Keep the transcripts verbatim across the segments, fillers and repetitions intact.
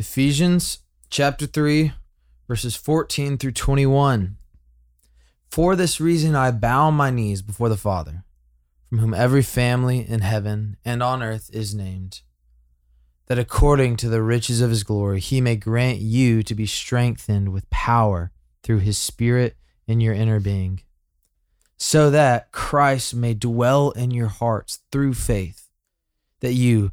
Ephesians chapter three, verses fourteen through twenty-one. For this reason I bow my knees before the Father, from whom every family in heaven and on earth is named, that according to the riches of his glory he may grant you to be strengthened with power through his Spirit in your inner being, so that Christ may dwell in your hearts through faith, that you,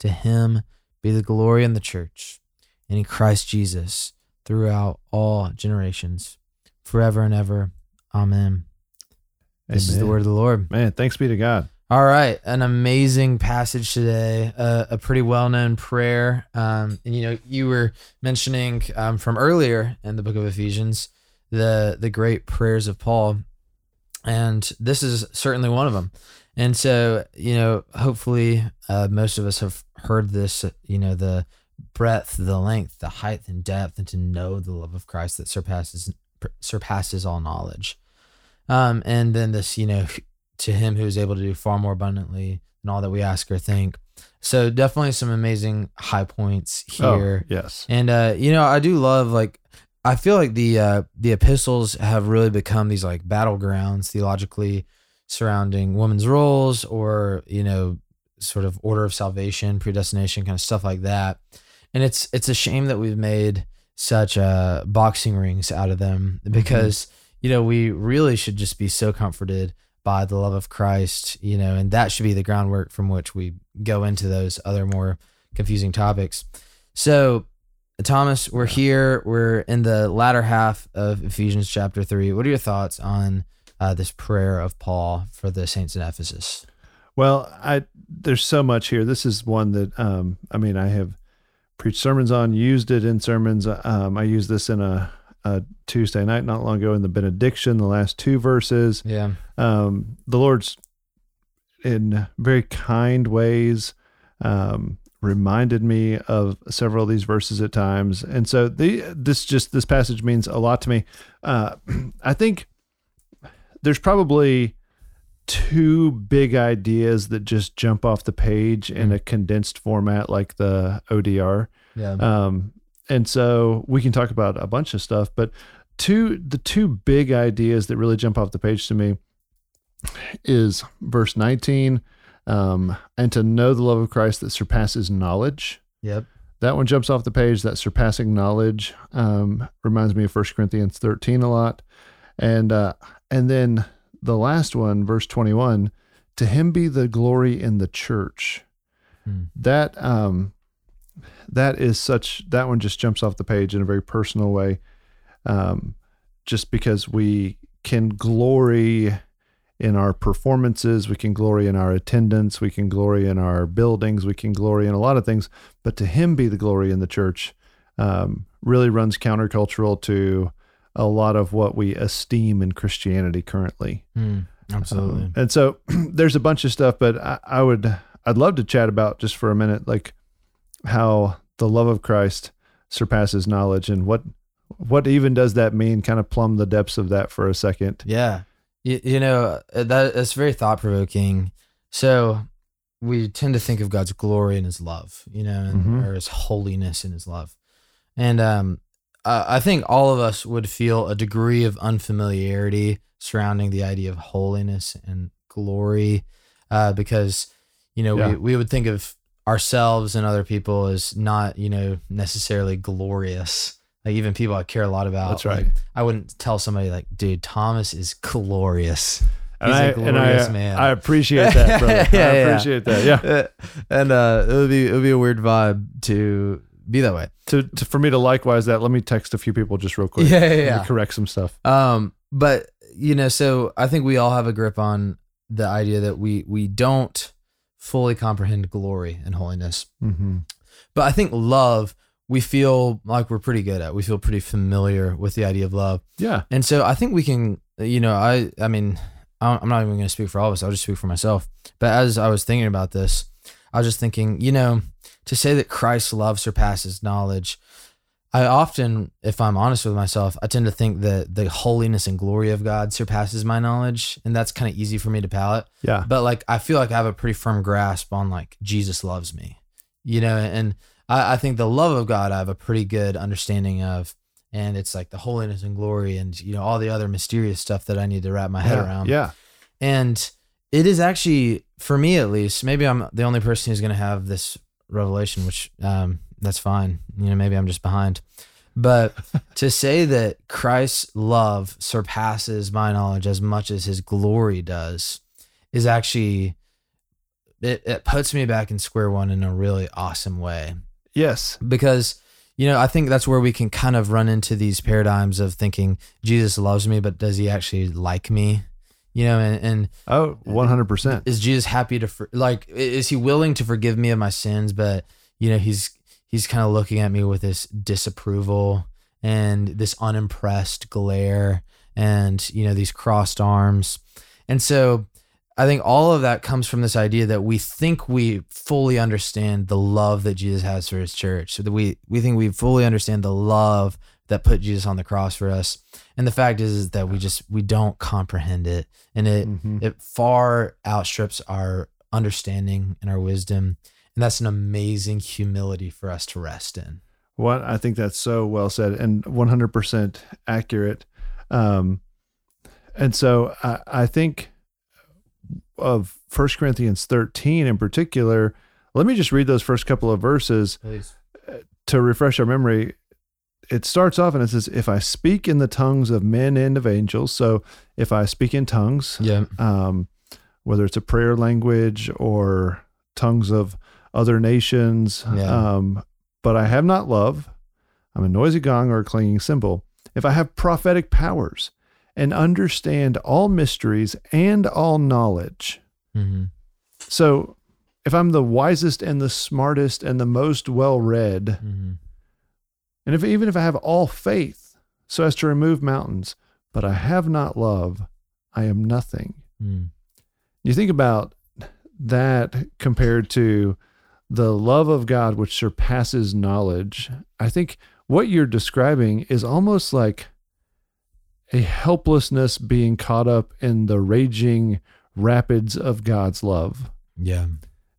to him be the glory in the church and in Christ Jesus throughout all generations, forever and ever. Amen. This Amen. Is the word of the Lord. Man, thanks be to God. All right. An amazing passage today, uh, a pretty well-known prayer. Um, and, you know, you were mentioning um, from earlier in the book of Ephesians, the, the great prayers of Paul. And this is certainly one of them. And so, you know, hopefully uh, most of us have heard this, you know, the breadth, the length, the height and depth, and to know the love of Christ that surpasses surpasses all knowledge. Um, and then this, you know, to him who is able to do far more abundantly than all that we ask or think. So definitely some amazing high points here. Oh, yes. And, uh, you know, I do love, like, I feel like the uh, the epistles have really become these like battlegrounds theologically, surrounding women's roles or, you know, sort of order of salvation, predestination, kind of stuff like that. And it's it's a shame that we've made such uh, boxing rings out of them, because, mm-hmm. you know, we really should just be so comforted by the love of Christ, you know, and that should be the groundwork from which we go into those other more confusing topics. So, Thomas, we're here. We're in the latter half of Ephesians chapter three. What are your thoughts on Uh, this prayer of Paul for the saints in Ephesus? Well, I there's so much here. This is one that, um, I mean, I have preached sermons on, used it in sermons. Um, I used this in a, a Tuesday night not long ago in the benediction, the last two verses. Yeah. Um, the Lord's, in very kind ways, um, reminded me of several of these verses at times. And so the this just this passage means a lot to me. Uh, I think there's probably two big ideas that just jump off the page in a condensed format like the O D R. Yeah. Um, and so we can talk about a bunch of stuff, but two, the two big ideas that really jump off the page to me is verse nineteen, um, and to know the love of Christ that surpasses knowledge. Yep. That one jumps off the page. That surpassing knowledge um, reminds me of First Corinthians thirteen a lot. And, uh, And then the last one, verse twenty-one, to him be the glory in the church. Hmm. That um, that is such, that one just jumps off the page in a very personal way, um, just because we can glory in our performances, we can glory in our attendance, we can glory in our buildings, we can glory in a lot of things, but to him be the glory in the church um, really runs countercultural to a lot of what we esteem in Christianity currently. Mm, absolutely. Um, and so there's a bunch of stuff, but I, I would, I'd love to chat about just for a minute, like how the love of Christ surpasses knowledge and what, what even does that mean? Kind of plumb the depths of that for a second. Yeah. You, you know, that that's very thought provoking. So we tend to think of God's glory and his love, you know, and, mm-hmm. or his holiness and his love. And, um, Uh, I think all of us would feel a degree of unfamiliarity surrounding the idea of holiness and glory, uh, because, you know, yeah. we, we would think of ourselves and other people as not, you know, necessarily glorious. Like even people I care a lot about. That's right. Like, I wouldn't tell somebody like, dude, Thomas is glorious. He's and a I, glorious and I, man. I appreciate that, brother. yeah, I appreciate yeah. that. Yeah. And uh, it would be, it would be a weird vibe to be that way. To, to for me to likewise that, let me text a few people just real quick. Yeah, yeah, yeah. Correct some stuff. Um, but you know, so I think we all have a grip on the idea that we we don't fully comprehend glory and holiness. Mm-hmm. But I think love we feel like we're pretty good at. We feel pretty familiar with the idea of love. Yeah. And so I think we can, you know, I, I mean, I'm not even going to speak for all of us. I'll just speak for myself. But as I was thinking about this, I was just thinking, you know, to say that Christ's love surpasses knowledge, I often, if I'm honest with myself, I tend to think that the holiness and glory of God surpasses my knowledge. And that's kind of easy for me to palate. Yeah. But like, I feel like I have a pretty firm grasp on like, Jesus loves me, you know, and I think the love of God I have a pretty good understanding of, and it's like the holiness and glory and, you know, all the other mysterious stuff that I need to wrap my head yeah, around. Yeah. And it is actually, for me at least, maybe I'm the only person who's going to have this revelation, which um, that's fine. You know, maybe I'm just behind. But to say that Christ's love surpasses my knowledge as much as his glory does is actually, it, it puts me back in square one in a really awesome way. Yes. Because, you know, I think that's where we can kind of run into these paradigms of thinking Jesus loves me, but does he actually like me? You know, and, and oh, one hundred percent. Is Jesus happy to, for, like, is he willing to forgive me of my sins? But, you know, he's, he's kind of looking at me with this disapproval and this unimpressed glare and, you know, these crossed arms. And so I think all of that comes from this idea that we think we fully understand the love that Jesus has for his church. So that we, we think we fully understand the love that put Jesus on the cross for us. And the fact is, is that we just, we don't comprehend it. And it, mm-hmm. it far outstrips our understanding and our wisdom. And that's an amazing humility for us to rest in. Well, I think that's so well said and one hundred percent accurate. Um, and so I, I think, of First Corinthians thirteen in particular, let me just read those first couple of verses Please. To refresh our memory. It starts off and it says, if I speak in the tongues of men and of angels, so if I speak in tongues, yeah. um, whether it's a prayer language or tongues of other nations, yeah. um, but I have not love, I'm a noisy gong or a clanging cymbal. If I have prophetic powers, and understand all mysteries and all knowledge. Mm-hmm. So if I'm the wisest and the smartest and the most well-read, mm-hmm. and if even if I have all faith so as to remove mountains, but I have not love, I am nothing. Mm. You think about that compared to the love of God, which surpasses knowledge. I think what you're describing is almost like a helplessness being caught up in the raging rapids of God's love. Yeah.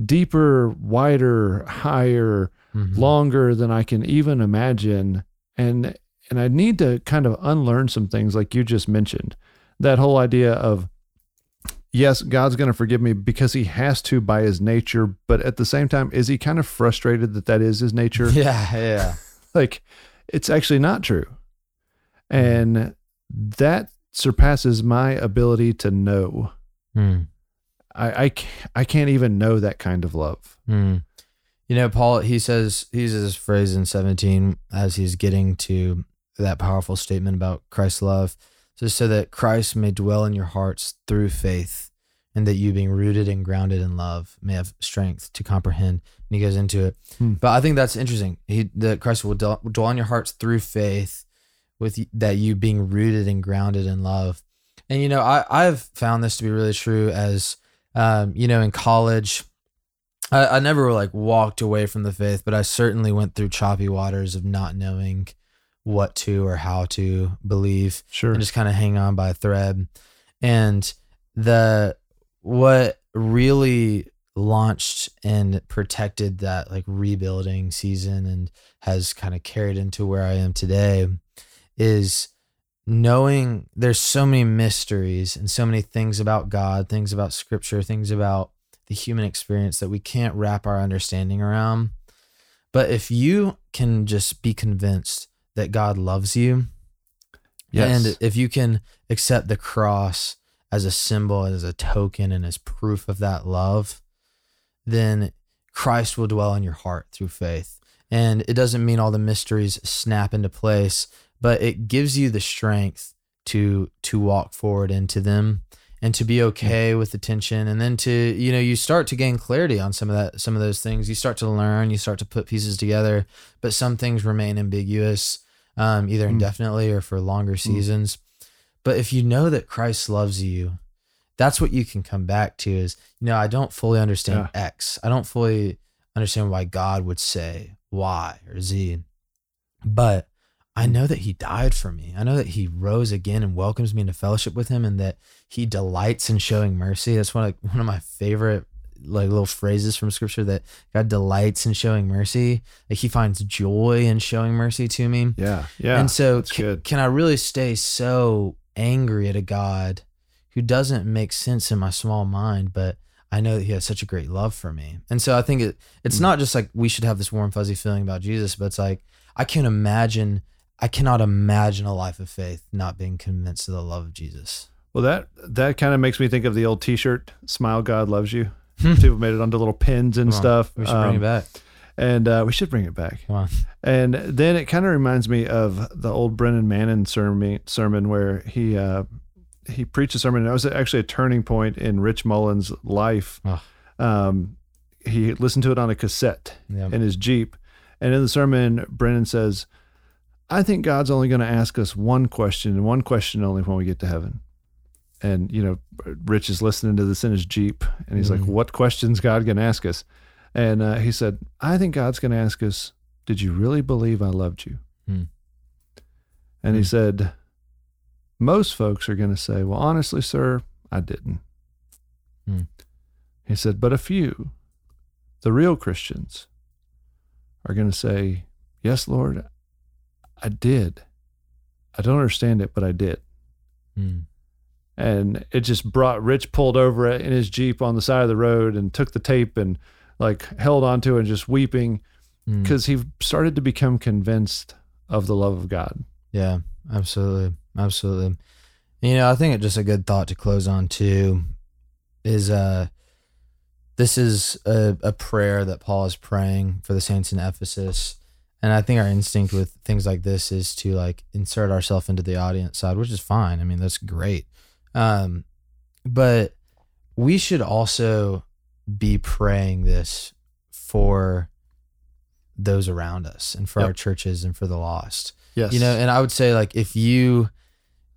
Deeper, wider, higher, mm-hmm. longer than I can even imagine. And, and I need to kind of unlearn some things like you just mentioned, that whole idea of, yes, God's going to forgive me because he has to by his nature. But at the same time, is he kind of frustrated that that is his nature? Yeah. Yeah. Like it's actually not true. And that surpasses my ability to know. Mm. I, I, can't, I can't even know that kind of love. Mm. You know, Paul, he says, he uses this phrase in seventeen as he's getting to that powerful statement about Christ's love. So, so that Christ may dwell in your hearts through faith, and that you being rooted and grounded in love may have strength to comprehend. And he goes into it. Mm. But I think that's interesting. He, that Christ will dwell, will dwell in your hearts through faith, with that you being rooted and grounded in love. And, you know, I, I've found this to be really true as, um, you know, in college, I, I never like walked away from the faith, but I certainly went through choppy waters of not knowing what to or how to believe. Sure. And just kind of hang on by a thread. And the, what really launched and protected that like rebuilding season and has kind of carried into where I am today is knowing there's so many mysteries and so many things about God, things about scripture, things about the human experience that we can't wrap our understanding around. But if you can just be convinced that God loves you, yes. and if you can accept the cross as a symbol, as a token, and as proof of that love, then Christ will dwell in your heart through faith. And it doesn't mean all the mysteries snap into place, but it gives you the strength to to walk forward into them and to be okay with the tension. And then to, you know, you start to gain clarity on some of that, some of those things. You start to learn, you start to put pieces together, but some things remain ambiguous, um, either indefinitely or for longer seasons. But if you know that Christ loves you, that's what you can come back to is, you know, I don't fully understand yeah. X. I don't fully understand why God would say Y or Z, but I know that he died for me. I know that he rose again and welcomes me into fellowship with him, and that he delights in showing mercy. That's one of, one of my favorite like little phrases from scripture, that God delights in showing mercy. Like he finds joy in showing mercy to me. Yeah. Yeah. And so can, can I really stay so angry at a God who doesn't make sense in my small mind, but I know that he has such a great love for me? And so I think it, it's mm. not just like we should have this warm, fuzzy feeling about Jesus, but it's like, I can imagine I cannot imagine a life of faith not being convinced of the love of Jesus. Well, that that kind of makes me think of the old T-shirt, "Smile, God Loves You." People made it onto little pins and Come stuff. On. We should um, bring it back, and uh, we should bring it back. Come on. And then it kind of reminds me of the old Brennan Manning sermon, sermon where he uh, he preached a sermon. And it was actually a turning point in Rich Mullins' life. Oh. Um, he listened to it on a cassette yeah. in his Jeep, and in the sermon, Brennan says, I think God's only going to ask us one question, and one question only, when we get to heaven. And, you know, Rich is listening to this in his Jeep, and he's mm-hmm. like, what question's God going to ask us? And uh, he said, I think God's going to ask us, did you really believe I loved you? Mm. And mm. he said, most folks are going to say, well, honestly, sir, I didn't. Mm. He said, but a few, the real Christians, are going to say, yes, Lord, I did. I don't understand it, but I did. Mm. And it just brought, Rich pulled over in his Jeep on the side of the road and took the tape and like held onto it and just weeping because mm. he started to become convinced of the love of God. Yeah, absolutely. Absolutely. You know, I think it's just a good thought to close on too is uh, this is a, a prayer that Paul is praying for the saints in Ephesus. And I think our instinct with things like this is to like insert ourselves into the audience side, which is fine. I mean, that's great. Um, but we should also be praying this for those around us and for yep. our churches and for the lost. Yes. You know, and I would say like, if you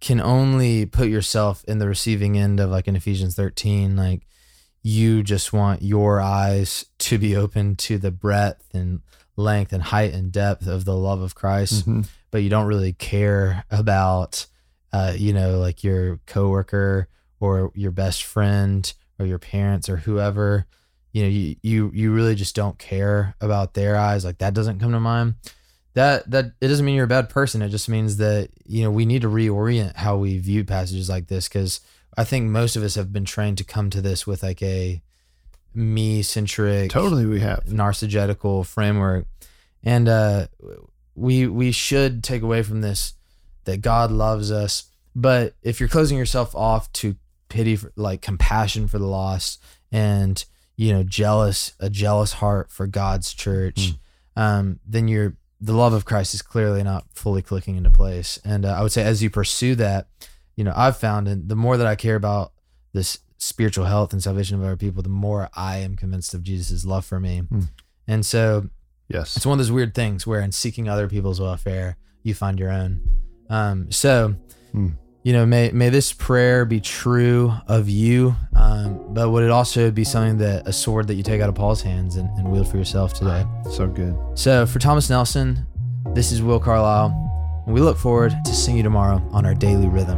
can only put yourself in the receiving end of like an Ephesians thirteen, like you just want your eyes to be open to the breadth and length and height and depth of the love of Christ, mm-hmm. but you don't really care about, uh, you know, like your coworker or your best friend or your parents or whoever, you know, you, you, you really just don't care about their eyes. Like that doesn't come to mind. That, that it doesn't mean you're a bad person. It just means that, you know, we need to reorient how we view passages like this. Cause I think most of us have been trained to come to this with like a, me centric, totally we have narcissistic framework, and uh, we we should take away from this that God loves us. But if you're closing yourself off to pity, for, like compassion for the lost, and you know, jealous a jealous heart for God's church, mm. um, then you're the love of Christ is clearly not fully clicking into place. And uh, I would say as you pursue that, you know, I've found, and the more that I care about this spiritual health and salvation of our people, the more I am convinced of Jesus's love for me. Mm. And so yes, it's one of those weird things where in seeking other people's welfare, you find your own. Um, so, mm. you know, may, may this prayer be true of you. Um, but would it also be something that a sword that you take out of Paul's hands and, and wield for yourself today? So good. So for Thomas Nelson, this is Will Carlisle, and we look forward to seeing you tomorrow on our Daily Rhythm.